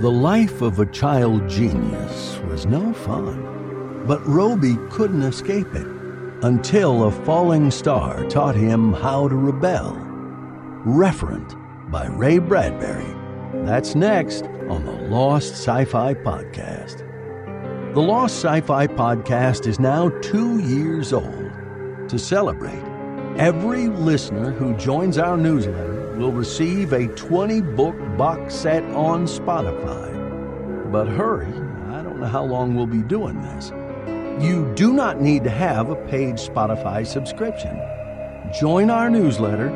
The life of a child genius was no fun, but Roby couldn't escape it until a falling star taught him how to rebel. Referent by Ray Bradbury. That's next on The Lost Sci-Fi Podcast. The Lost Sci-Fi Podcast is now 2 years old. To celebrate, every listener who joins our newsletter will receive a 20-book box set on Spotify. But hurry, I don't know how long we'll be doing this. You do not need to have a paid Spotify subscription. Join our newsletter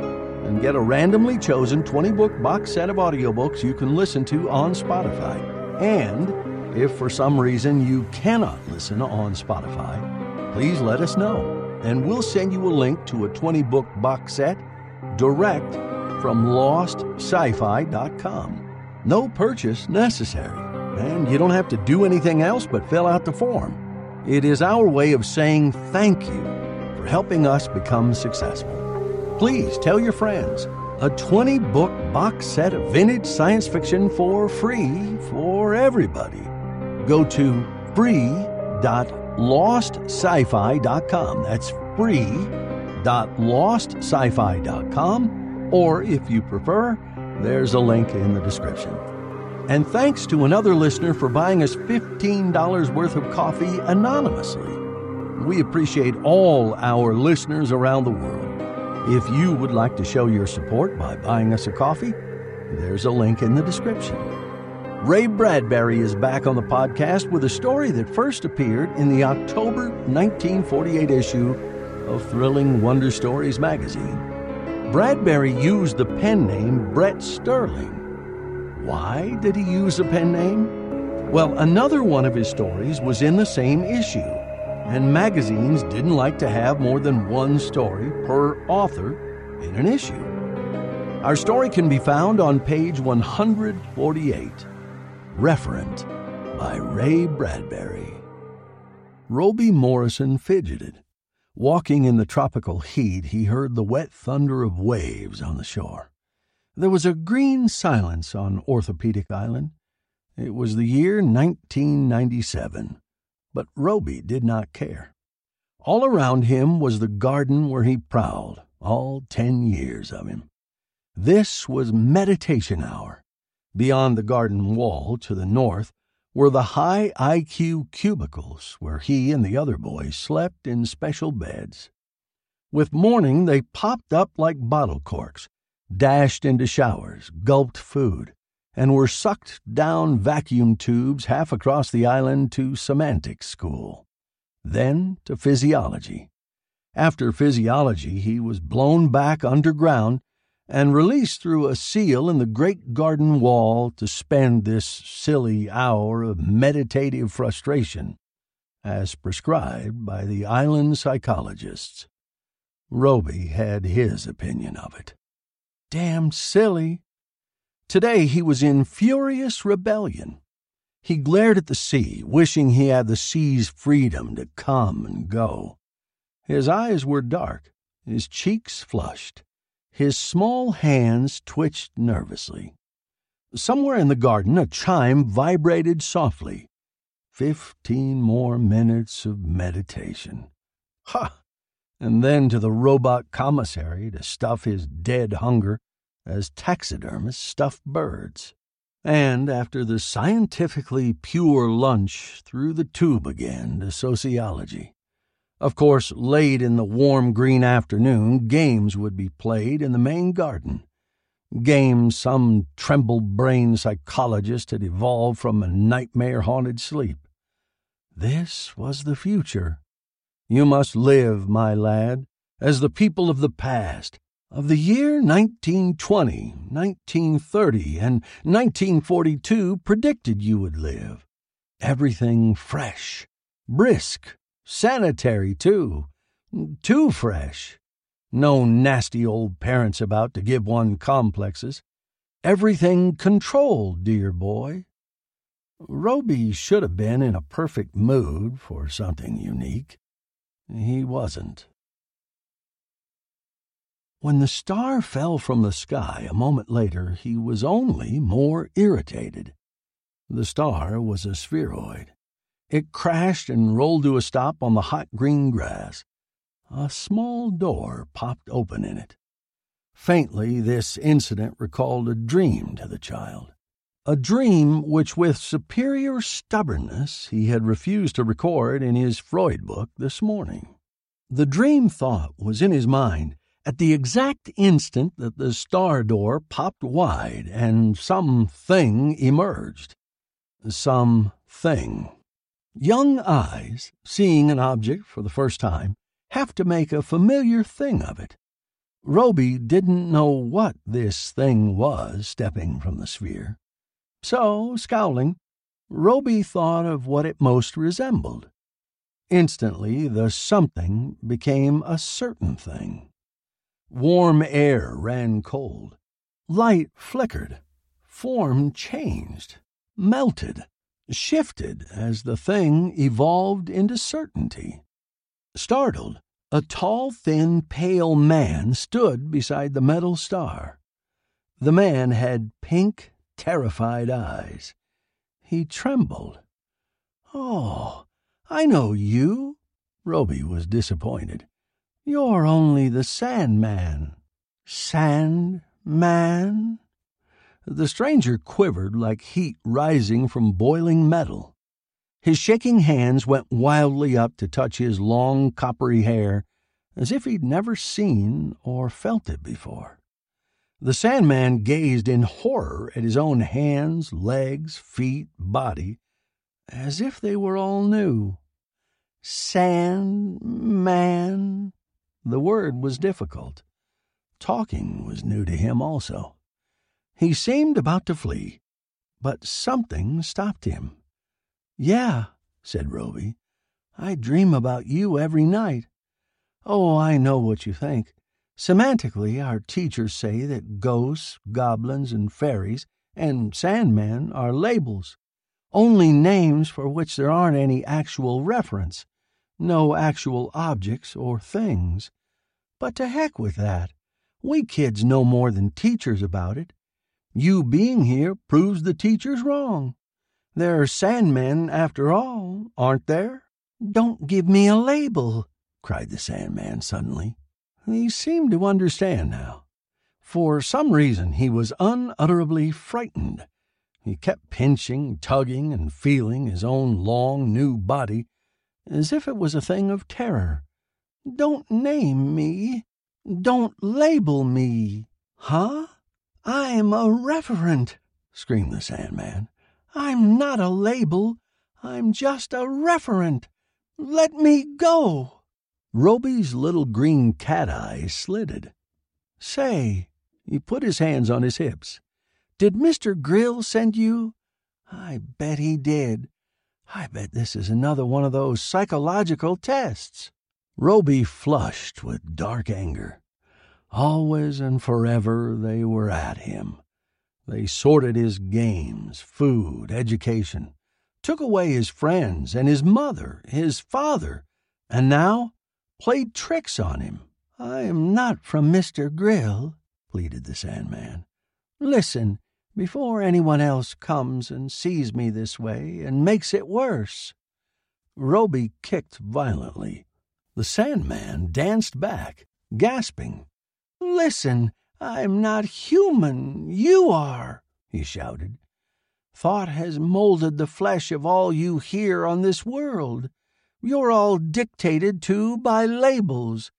and get a randomly chosen 20-book box set of audiobooks you can listen to on Spotify. And if for some reason you cannot listen on Spotify, please let us know, and we'll send you a link to a 20-book box set direct from LostSciFi.com. No purchase necessary, and you don't have to do anything else but fill out the form. It is our way of saying thank you for helping us become successful. Please tell your friends. A 20-book box set of vintage science fiction for free for everybody. Go to free.lostscifi.com. That's free.lostscifi.com. Or if you prefer, there's a link in the description. And thanks to another listener for buying us $15 worth of coffee anonymously. We appreciate all our listeners around the world. If you would like to show your support by buying us a coffee, there's a link in the description. Ray Bradbury is back on the podcast with a story that first appeared in the October 1948 issue of Thrilling Wonder Stories magazine. Bradbury used the pen name Brett Sterling. Why did he use a pen name? Well, another one of his stories was in the same issue, and magazines didn't like to have more than one story per author in an issue. Our story can be found on page 148, Referent by Ray Bradbury. Roby Morrison fidgeted. Walking in the tropical heat, he heard the wet thunder of waves on the shore. There was a green silence on Orthopedic Island. It was the year 1997. But Roby did not care. All around him was the garden where he prowled, all 10 years of him. This was meditation hour. Beyond the garden wall, to the north, were the high IQ cubicles where he and the other boys slept in special beds. With morning, they popped up like bottle corks, dashed into showers, gulped food, and were sucked down vacuum tubes half across the island to semantics school, then to physiology. After physiology, he was blown back underground and released through a seal in the great garden wall to spend this silly hour of meditative frustration, as prescribed by the island psychologists. Roby had his opinion of it. Damn silly. Today he was in furious rebellion. He glared at the sea, wishing he had the sea's freedom to come and go. His eyes were dark, his cheeks flushed. His small hands twitched nervously. Somewhere in the garden, a chime vibrated softly. 15 more minutes of meditation. Ha! And then to the robot commissary to stuff his dead hunger as taxidermists stuff birds. And after the scientifically pure lunch, through the tube again to sociology. Of course, late in the warm green afternoon, games would be played in the main garden. Games some tremble-brained psychologist had evolved from a nightmare-haunted sleep. This was the future. You must live, my lad, as the people of the past, of the year 1920, 1930, and 1942 predicted you would live. Everything fresh, brisk. Sanitary, too. Too fresh. No nasty old parents about to give one complexes. Everything controlled, dear boy. Roby should have been in a perfect mood for something unique. He wasn't. When the star fell from the sky a moment later, he was only more irritated. The star was a spheroid. It crashed and rolled to a stop on the hot green grass. A small door popped open in it. Faintly, this incident recalled a dream to the child, a dream which with superior stubbornness he had refused to record in his Freud book this morning. The dream thought was in his mind at the exact instant that the star door popped wide and something emerged. Something. Young eyes, seeing an object for the first time, have to make a familiar thing of it. Roby didn't know what this thing was stepping from the sphere. So, scowling, Roby thought of what it most resembled. Instantly, the something became a certain thing. Warm air ran cold. Light flickered. Form changed, melted. Shifted as the thing evolved into certainty. Startled, a tall, thin, pale man stood beside the metal star. The man had pink, terrified eyes. He trembled. "Oh, I know you." Roby was disappointed. "You're only the Sandman." "Sandman?" The stranger quivered like heat rising from boiling metal. His shaking hands went wildly up to touch his long, coppery hair, as if he'd never seen or felt it before. The Sandman gazed in horror at his own hands, legs, feet, body, as if they were all new. "Sandman." The word was difficult. Talking was new to him also. He seemed about to flee, but something stopped him. "Yeah," said Roby, "I dream about you every night. Oh, I know what you think. Semantically, our teachers say that ghosts, goblins, and fairies, and sandmen are labels, only names for which there aren't any actual reference, no actual objects or things. But to heck with that. We kids know more than teachers about it. You being here proves the teacher's wrong. There are sandmen after all, aren't there?" "Don't give me a label," cried the Sandman suddenly. He seemed to understand now. For some reason he was unutterably frightened. He kept pinching, tugging, and feeling his own long, new body, as if it was a thing of terror. "Don't name me. Don't label me. Huh? I'm a referent," screamed the Sandman. "I'm not a label. I'm just a referent. Let me go." Roby's little green cat-eye slitted. "Say, He put his hands on his hips. "Did Mr. Grill send you? I bet he did. I bet this is another one of those psychological tests." Roby flushed with dark anger. Always and forever they were at him. They sorted his games, food, education, took away his friends and his mother, his father, and now played tricks on him. "I am not from Mr. Grill," pleaded the Sandman. "Listen, before anyone else comes and sees me this way and makes it worse." Roby kicked violently. The Sandman danced back, gasping. "Listen, I'm not human. You are," he shouted. "Thought has molded the flesh of all you here on this world. You're all dictated to by labels.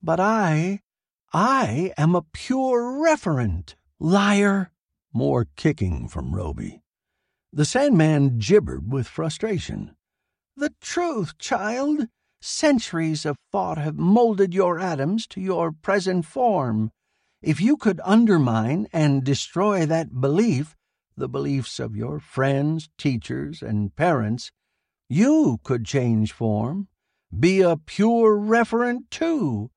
But I am a pure referent. Liar!" More kicking from Roby. The Sandman gibbered with frustration. "The truth, child. Centuries of thought have molded your atoms to your present form. If you could undermine and destroy that belief, the beliefs of your friends, teachers, and parents, you could change form, be a pure referent too,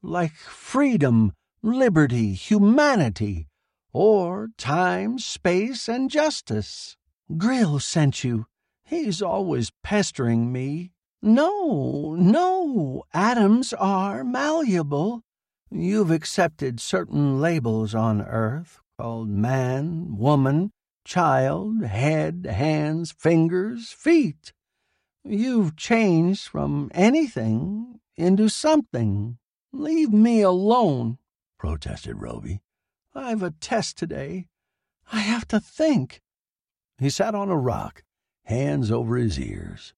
like freedom, liberty, humanity, or time, space, and justice. Grill sent you. He's always pestering me. No, atoms are malleable. You've accepted certain labels on Earth called man, woman, child, head, hands, fingers, feet. You've changed from anything into something." "Leave me alone," protested Roby. "I've a test today. I have to think." He sat on a rock, hands over his ears.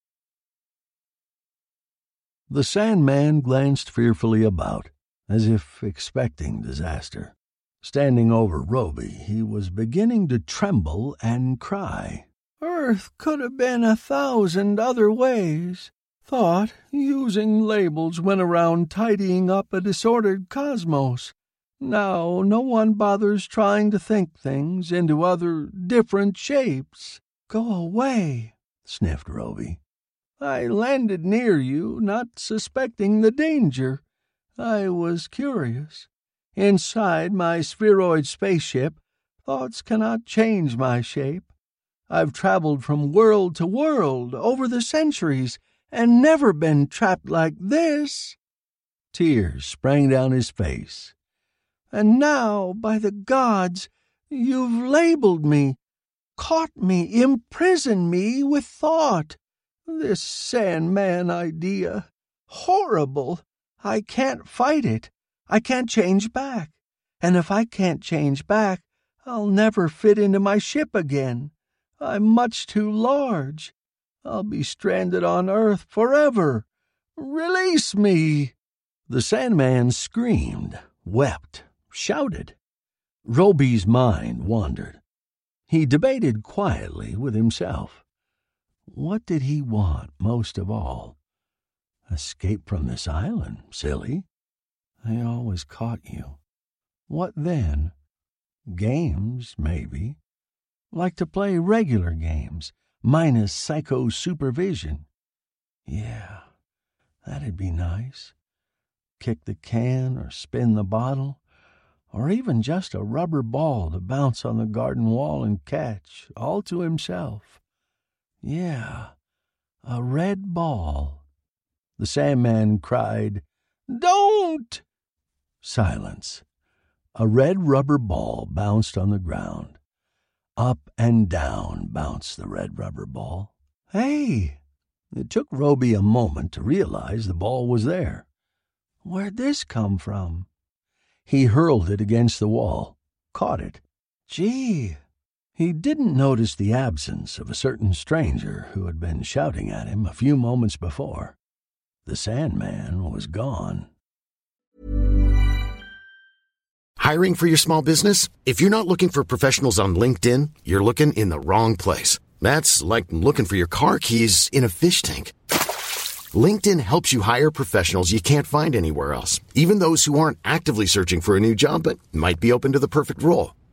The Sandman glanced fearfully about, as if expecting disaster. Standing over Roby, he was beginning to tremble and cry. "Earth could have been 1,000 other ways. Thought, using labels, went around tidying up a disordered cosmos. Now no one bothers trying to think things into other, different shapes." "Go away," sniffed Roby. "I landed near you, not suspecting the danger. I was curious. Inside my spheroid spaceship, thoughts cannot change my shape. I've traveled from world to world over the centuries and never been trapped like this." Tears sprang down his face. "And now, by the gods, you've labeled me, caught me, imprisoned me with thought. This Sandman idea, horrible. I can't fight it. I can't change back. And if I can't change back, I'll never fit into my ship again. I'm much too large. I'll be stranded on Earth forever. Release me!" The Sandman screamed, wept, shouted. Roby's mind wandered. He debated quietly with himself. What did he want most of all? Escape from this island, silly. I always caught you. What then? Games, maybe. Like to play regular games, minus psycho-supervision. Yeah, that'd be nice. Kick the can or spin the bottle, or even just a rubber ball to bounce on the garden wall and catch, all to himself. Yeah, a red ball. The Sandman cried, "Don't!" Silence. A red rubber ball bounced on the ground. Up and down bounced the red rubber ball. Hey! It took Roby a moment to realize the ball was there. Where'd this come from? He hurled it against the wall, caught it. Gee! He didn't notice the absence of a certain stranger who had been shouting at him a few moments before. The Sandman was gone. Hiring for your small business? If you're not looking for professionals on LinkedIn, you're looking in the wrong place. That's like looking for your car keys in a fish tank. LinkedIn helps you hire professionals you can't find anywhere else, even those who aren't actively searching for a new job but might be open to the perfect role.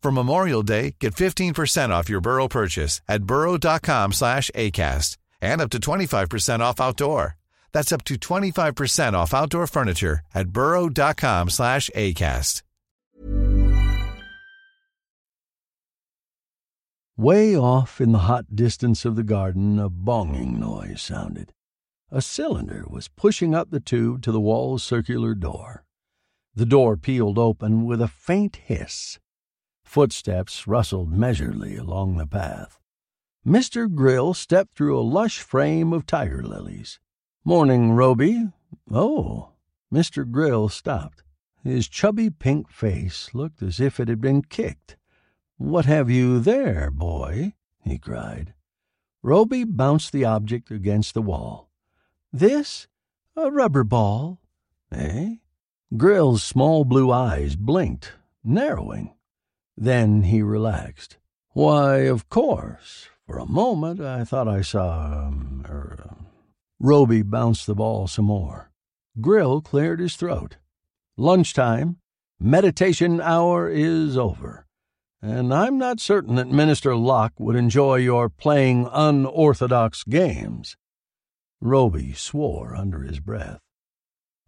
For Memorial Day, get 15% off your Burrow purchase at burrow.com/ACAST and up to 25% off outdoor. That's up to 25% off outdoor furniture at burrow.com/ACAST. Way off in the hot distance of the garden, a bonging noise sounded. A cylinder was pushing up the tube to the wall's circular door. The door peeled open with a faint hiss. Footsteps rustled measurably along the path. Mr. Grill stepped through a lush frame of tiger lilies. "Morning, Roby." "Oh." Mr. Grill stopped. His chubby pink face looked as if it had been kicked. "What have you there, boy?" he cried. Roby bounced the object against the wall. "This? A rubber ball." "Eh?" Grill's small blue eyes blinked, narrowing. Then he relaxed. "Why, of course. For a moment I thought I saw... Roby bounced the ball some more. Grill cleared his throat. "Lunchtime. Meditation hour is over. And I'm not certain that Minister Locke would enjoy your playing unorthodox games." Roby swore under his breath.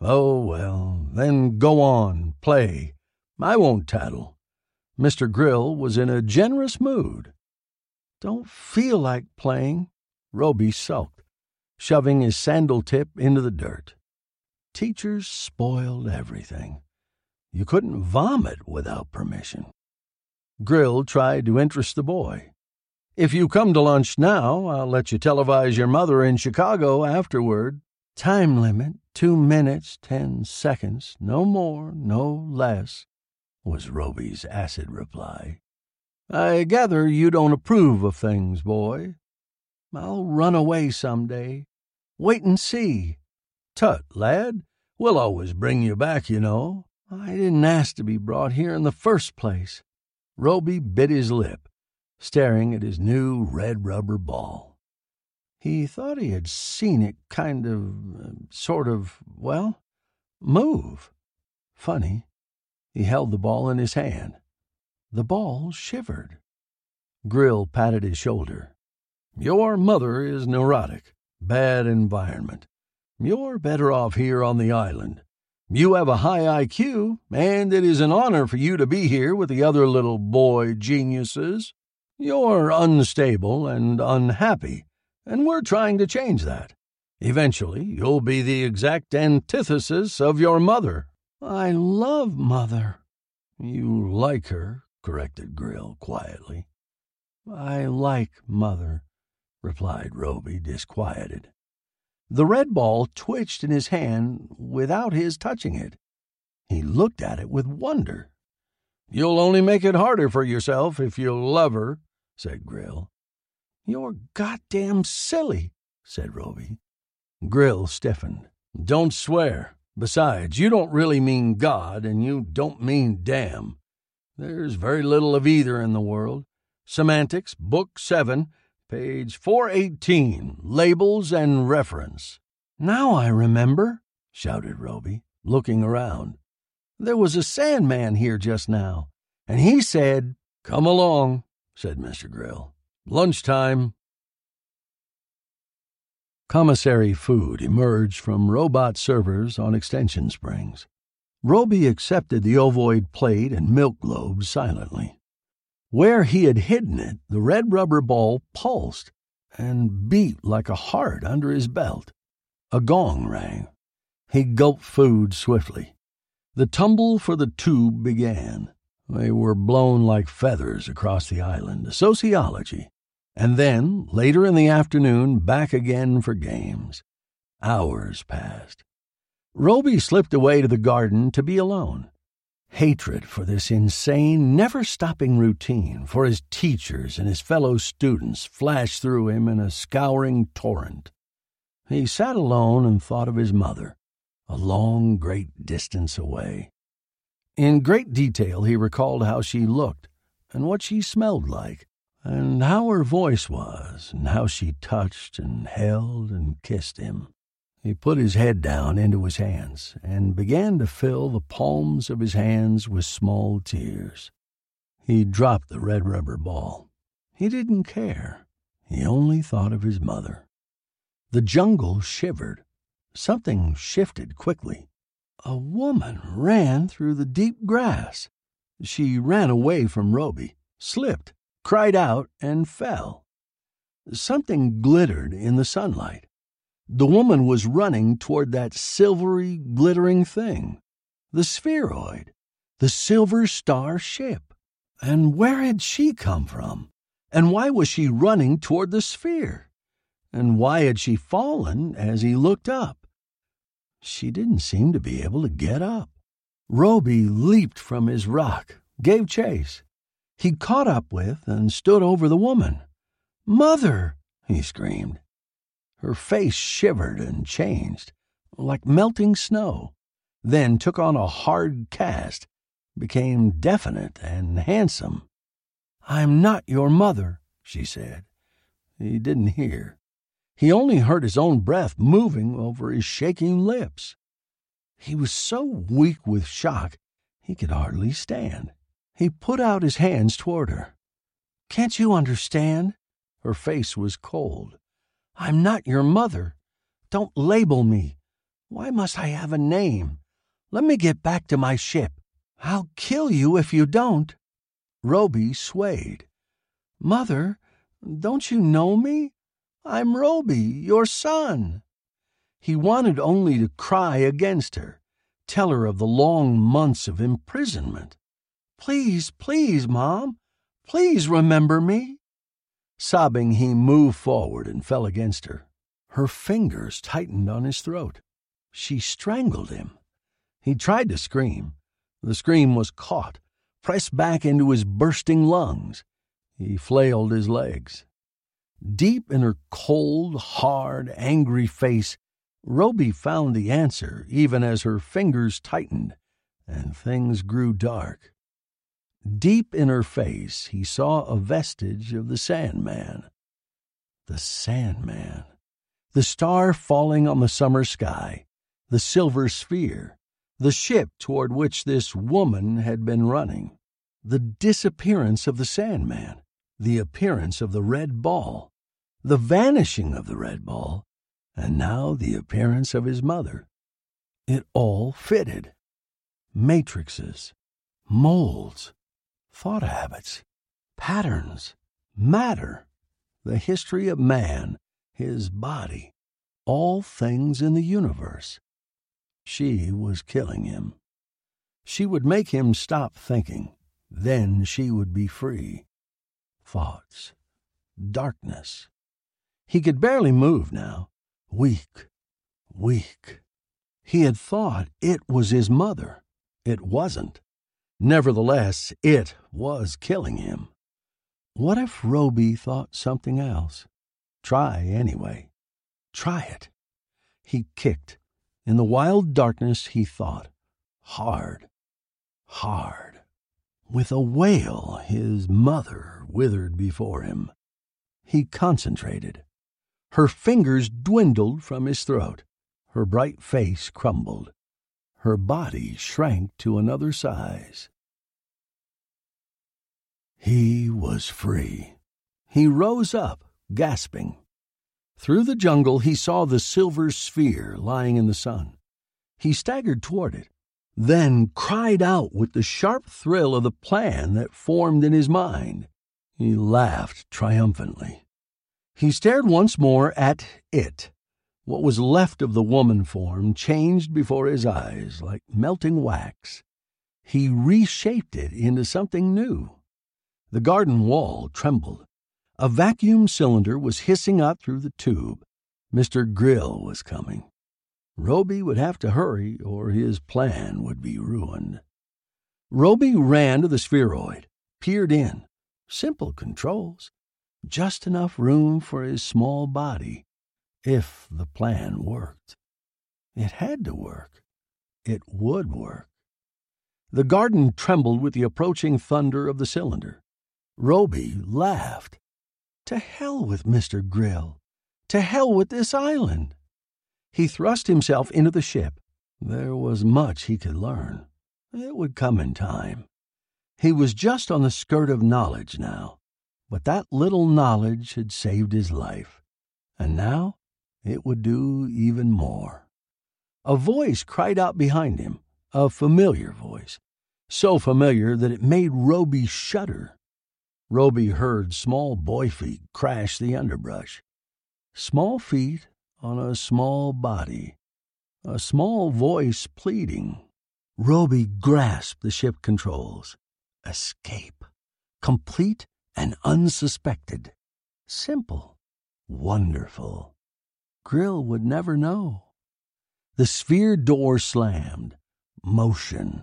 "Oh, well, then go on, play. I won't tattle." Mr. Grill was in a generous mood. "Don't feel like playing." Roby sulked, shoving his sandal tip into the dirt. Teachers spoiled everything. You couldn't vomit without permission. Grill tried to interest the boy. "If you come to lunch now, I'll let you televise your mother in Chicago afterward. Time limit, 2 minutes, 10 seconds, no more, no less," was Roby's acid reply. "I gather you don't approve of things, boy." "I'll run away some day. Wait and see." "Tut, lad. We'll always bring you back, you know." "I didn't ask to be brought here in the first place." Roby bit his lip, staring at his new red rubber ball. He thought he had seen it kind of, well, move. Funny. He held the ball in his hand. The ball shivered. Grill patted his shoulder. "Your mother is neurotic. Bad environment. You're better off here on the island. You have a high IQ, and it is an honor for you to be here with the other little boy geniuses. You're unstable and unhappy, and we're trying to change that. Eventually, you'll be the exact antithesis of your mother." "I love Mother." "You like her," corrected Grill quietly. "I like Mother," replied Roby, disquieted. The red ball twitched in his hand without his touching it. He looked at it with wonder. "You'll only make it harder for yourself if you love her," said Grill. "You're goddamn silly," said Roby. Grill stiffened. "Don't swear. Besides, you don't really mean God, and you don't mean damn. There's very little of either in the world. Semantics, Book 7, page 418, Labels and Reference." "Now I remember," shouted Roby, looking around. "There was a Sandman here just now, and he said..." "Come along," said Mr. Grill. "Lunchtime." Commissary food emerged from robot servers on extension springs. Roby accepted the ovoid plate and milk globe silently. Where he had hidden it, the red rubber ball pulsed and beat like a heart under his belt. A gong rang. He gulped food swiftly. The tumble for the tube began. They were blown like feathers across the island to sociology, and then, later in the afternoon, back again for games. Hours passed. Roby slipped away to the garden to be alone. Hatred for this insane, never-stopping routine, for his teachers and his fellow students, flashed through him in a scouring torrent. He sat alone and thought of his mother, a long, great distance away. In great detail he recalled how she looked, and what she smelled like, and how her voice was, and how she touched and held and kissed him. He put his head down into his hands and began to fill the palms of his hands with small tears. He dropped the red rubber ball. He didn't care. He only thought of his mother. The jungle shivered. Something shifted quickly. A woman ran through the deep grass. She ran away from Roby, slipped, cried out, and fell. Something glittered in the sunlight. The woman was running toward that silvery, glittering thing, the spheroid, the silver star ship. And where had she come from? And why was she running toward the sphere? And why had she fallen as he looked up? She didn't seem to be able to get up. Roby leaped from his rock, gave chase. He caught up with and stood over the woman. "Mother!" he screamed. Her face shivered and changed, like melting snow, then took on a hard cast, became definite and handsome. "I'm not your mother," she said. He didn't hear. He only heard his own breath moving over his shaking lips. He was so weak with shock, he could hardly stand. He put out his hands toward her. "Can't you understand?" Her face was cold. "I'm not your mother. Don't label me. Why must I have a name? Let me get back to my ship. I'll kill you if you don't." Roby swayed. "Mother, don't you know me? I'm Roby, your son." He wanted only to cry against her, tell her of the long months of imprisonment. "Please, please, Mom. Please remember me." Sobbing, he moved forward and fell against her. Her fingers tightened on his throat. She strangled him. He tried to scream. The scream was caught, pressed back into his bursting lungs. He flailed his legs. Deep in her cold, hard, angry face, Roby found the answer even as her fingers tightened and things grew dark. Deep in her face, he saw a vestige of the Sandman. The Sandman. The star falling on the summer sky. The silver sphere. The ship toward which this woman had been running. The disappearance of the Sandman. The appearance of the red ball. The vanishing of the red ball. And now the appearance of his mother. It all fitted. Matrices. Molds. Thought habits, patterns, matter, the history of man, his body, all things in the universe. She was killing him. She would make him stop thinking. Then she would be free. Thoughts, darkness. He could barely move now. Weak, weak. He had thought it was his mother. It wasn't. Nevertheless, it was killing him. What if Roby thought something else? Try anyway. Try it. He kicked. In the wild darkness, he thought. Hard. Hard. With a wail, his mother withered before him. He concentrated. Her fingers dwindled from his throat. Her bright face crumbled. Her body shrank to another size. He was free. He rose up, gasping. Through the jungle, he saw the silver sphere lying in the sun. He staggered toward it, then cried out with the sharp thrill of the plan that formed in his mind. He laughed triumphantly. He stared once more at it. What was left of the woman form changed before his eyes like melting wax. He reshaped it into something new. The garden wall trembled. A vacuum cylinder was hissing up through the tube. Mr. Grill was coming. Roby would have to hurry, or his plan would be ruined. Roby ran to the spheroid, peered in. Simple controls. Just enough room for his small body, if the plan worked. It had to work. It would work. The garden trembled with the approaching thunder of the cylinder. Roby laughed. To hell with Mr. Grill. To hell with this island. He thrust himself into the ship. There was much he could learn. It would come in time. He was just on the skirt of knowledge now, but that little knowledge had saved his life, and now it would do even more. A voice cried out behind him, a familiar voice, so familiar that it made Roby shudder. Roby heard small boy feet crash the underbrush. Small feet on a small body, a small voice pleading. Roby grasped the ship controls. Escape. Complete and unsuspected. Simple. Wonderful. Grill would never know. The sphere door slammed. Motion.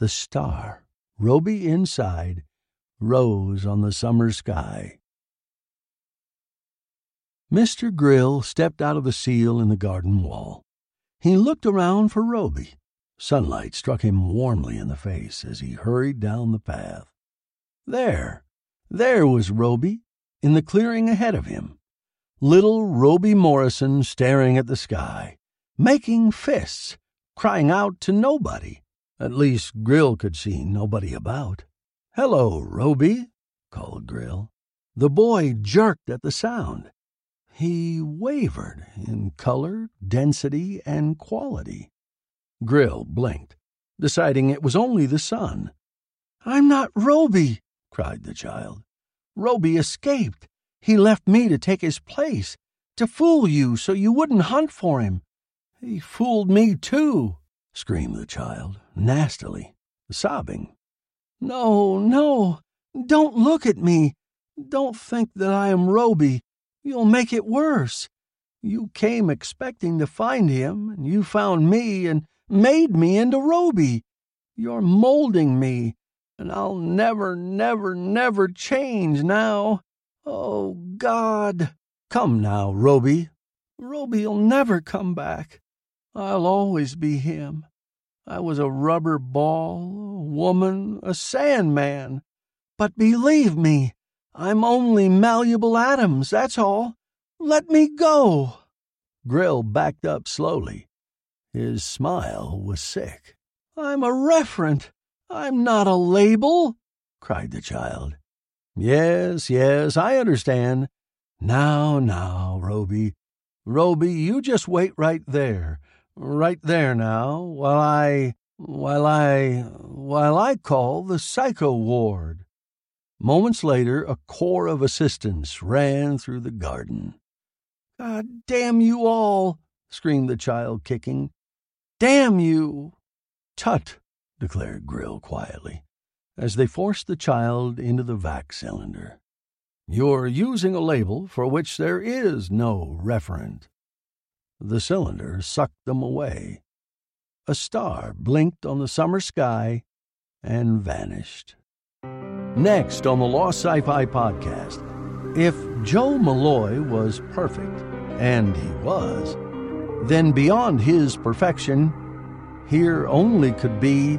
The star, Roby inside, rose on the summer sky. Mr. Grill stepped out of the seal in the garden wall. He looked around for Roby. Sunlight struck him warmly in the face as he hurried down the path. There was Roby, in the clearing ahead of him. Little Roby Morrison staring at the sky, making fists, crying out to nobody. At least Grill could see nobody about. "Hello, Roby," called Grill. The boy jerked at the sound. He wavered in color, density, and quality. Grill blinked, deciding it was only the sun. "I'm not Roby," cried the child. "Roby escaped. He left me to take his place, to fool you so you wouldn't hunt for him." "He fooled me too," screamed the child, nastily, sobbing. No, don't look at me. Don't think that I am Roby. You'll make it worse. You came expecting to find him, and you found me, and made me into Roby. You're molding me, and I'll never change now. Oh, God. Come now, Roby. Roby'll never come back. I'll always be him. I was a rubber ball, a woman, a sandman. But believe me, I'm only malleable atoms, that's all. Let me go." Grill backed up slowly. His smile was sick. "I'm a referent. I'm not a label," cried the child. Yes, I understand. Now, Roby. Roby, you just wait right there. Right there now, while I call the psycho ward." Moments later, a corps of assistants ran through the garden. "God damn you all!" screamed the child, kicking. "Damn you!" "Tut!" declared Grill quietly, as they forced the child into the vac cylinder. "You're using a label for which there is no referent." The cylinder sucked them away. A star blinked on the summer sky and vanished. Next on the Lost Sci-Fi Podcast, if Joe Malloy was perfect, and he was, then beyond his perfection, here only could be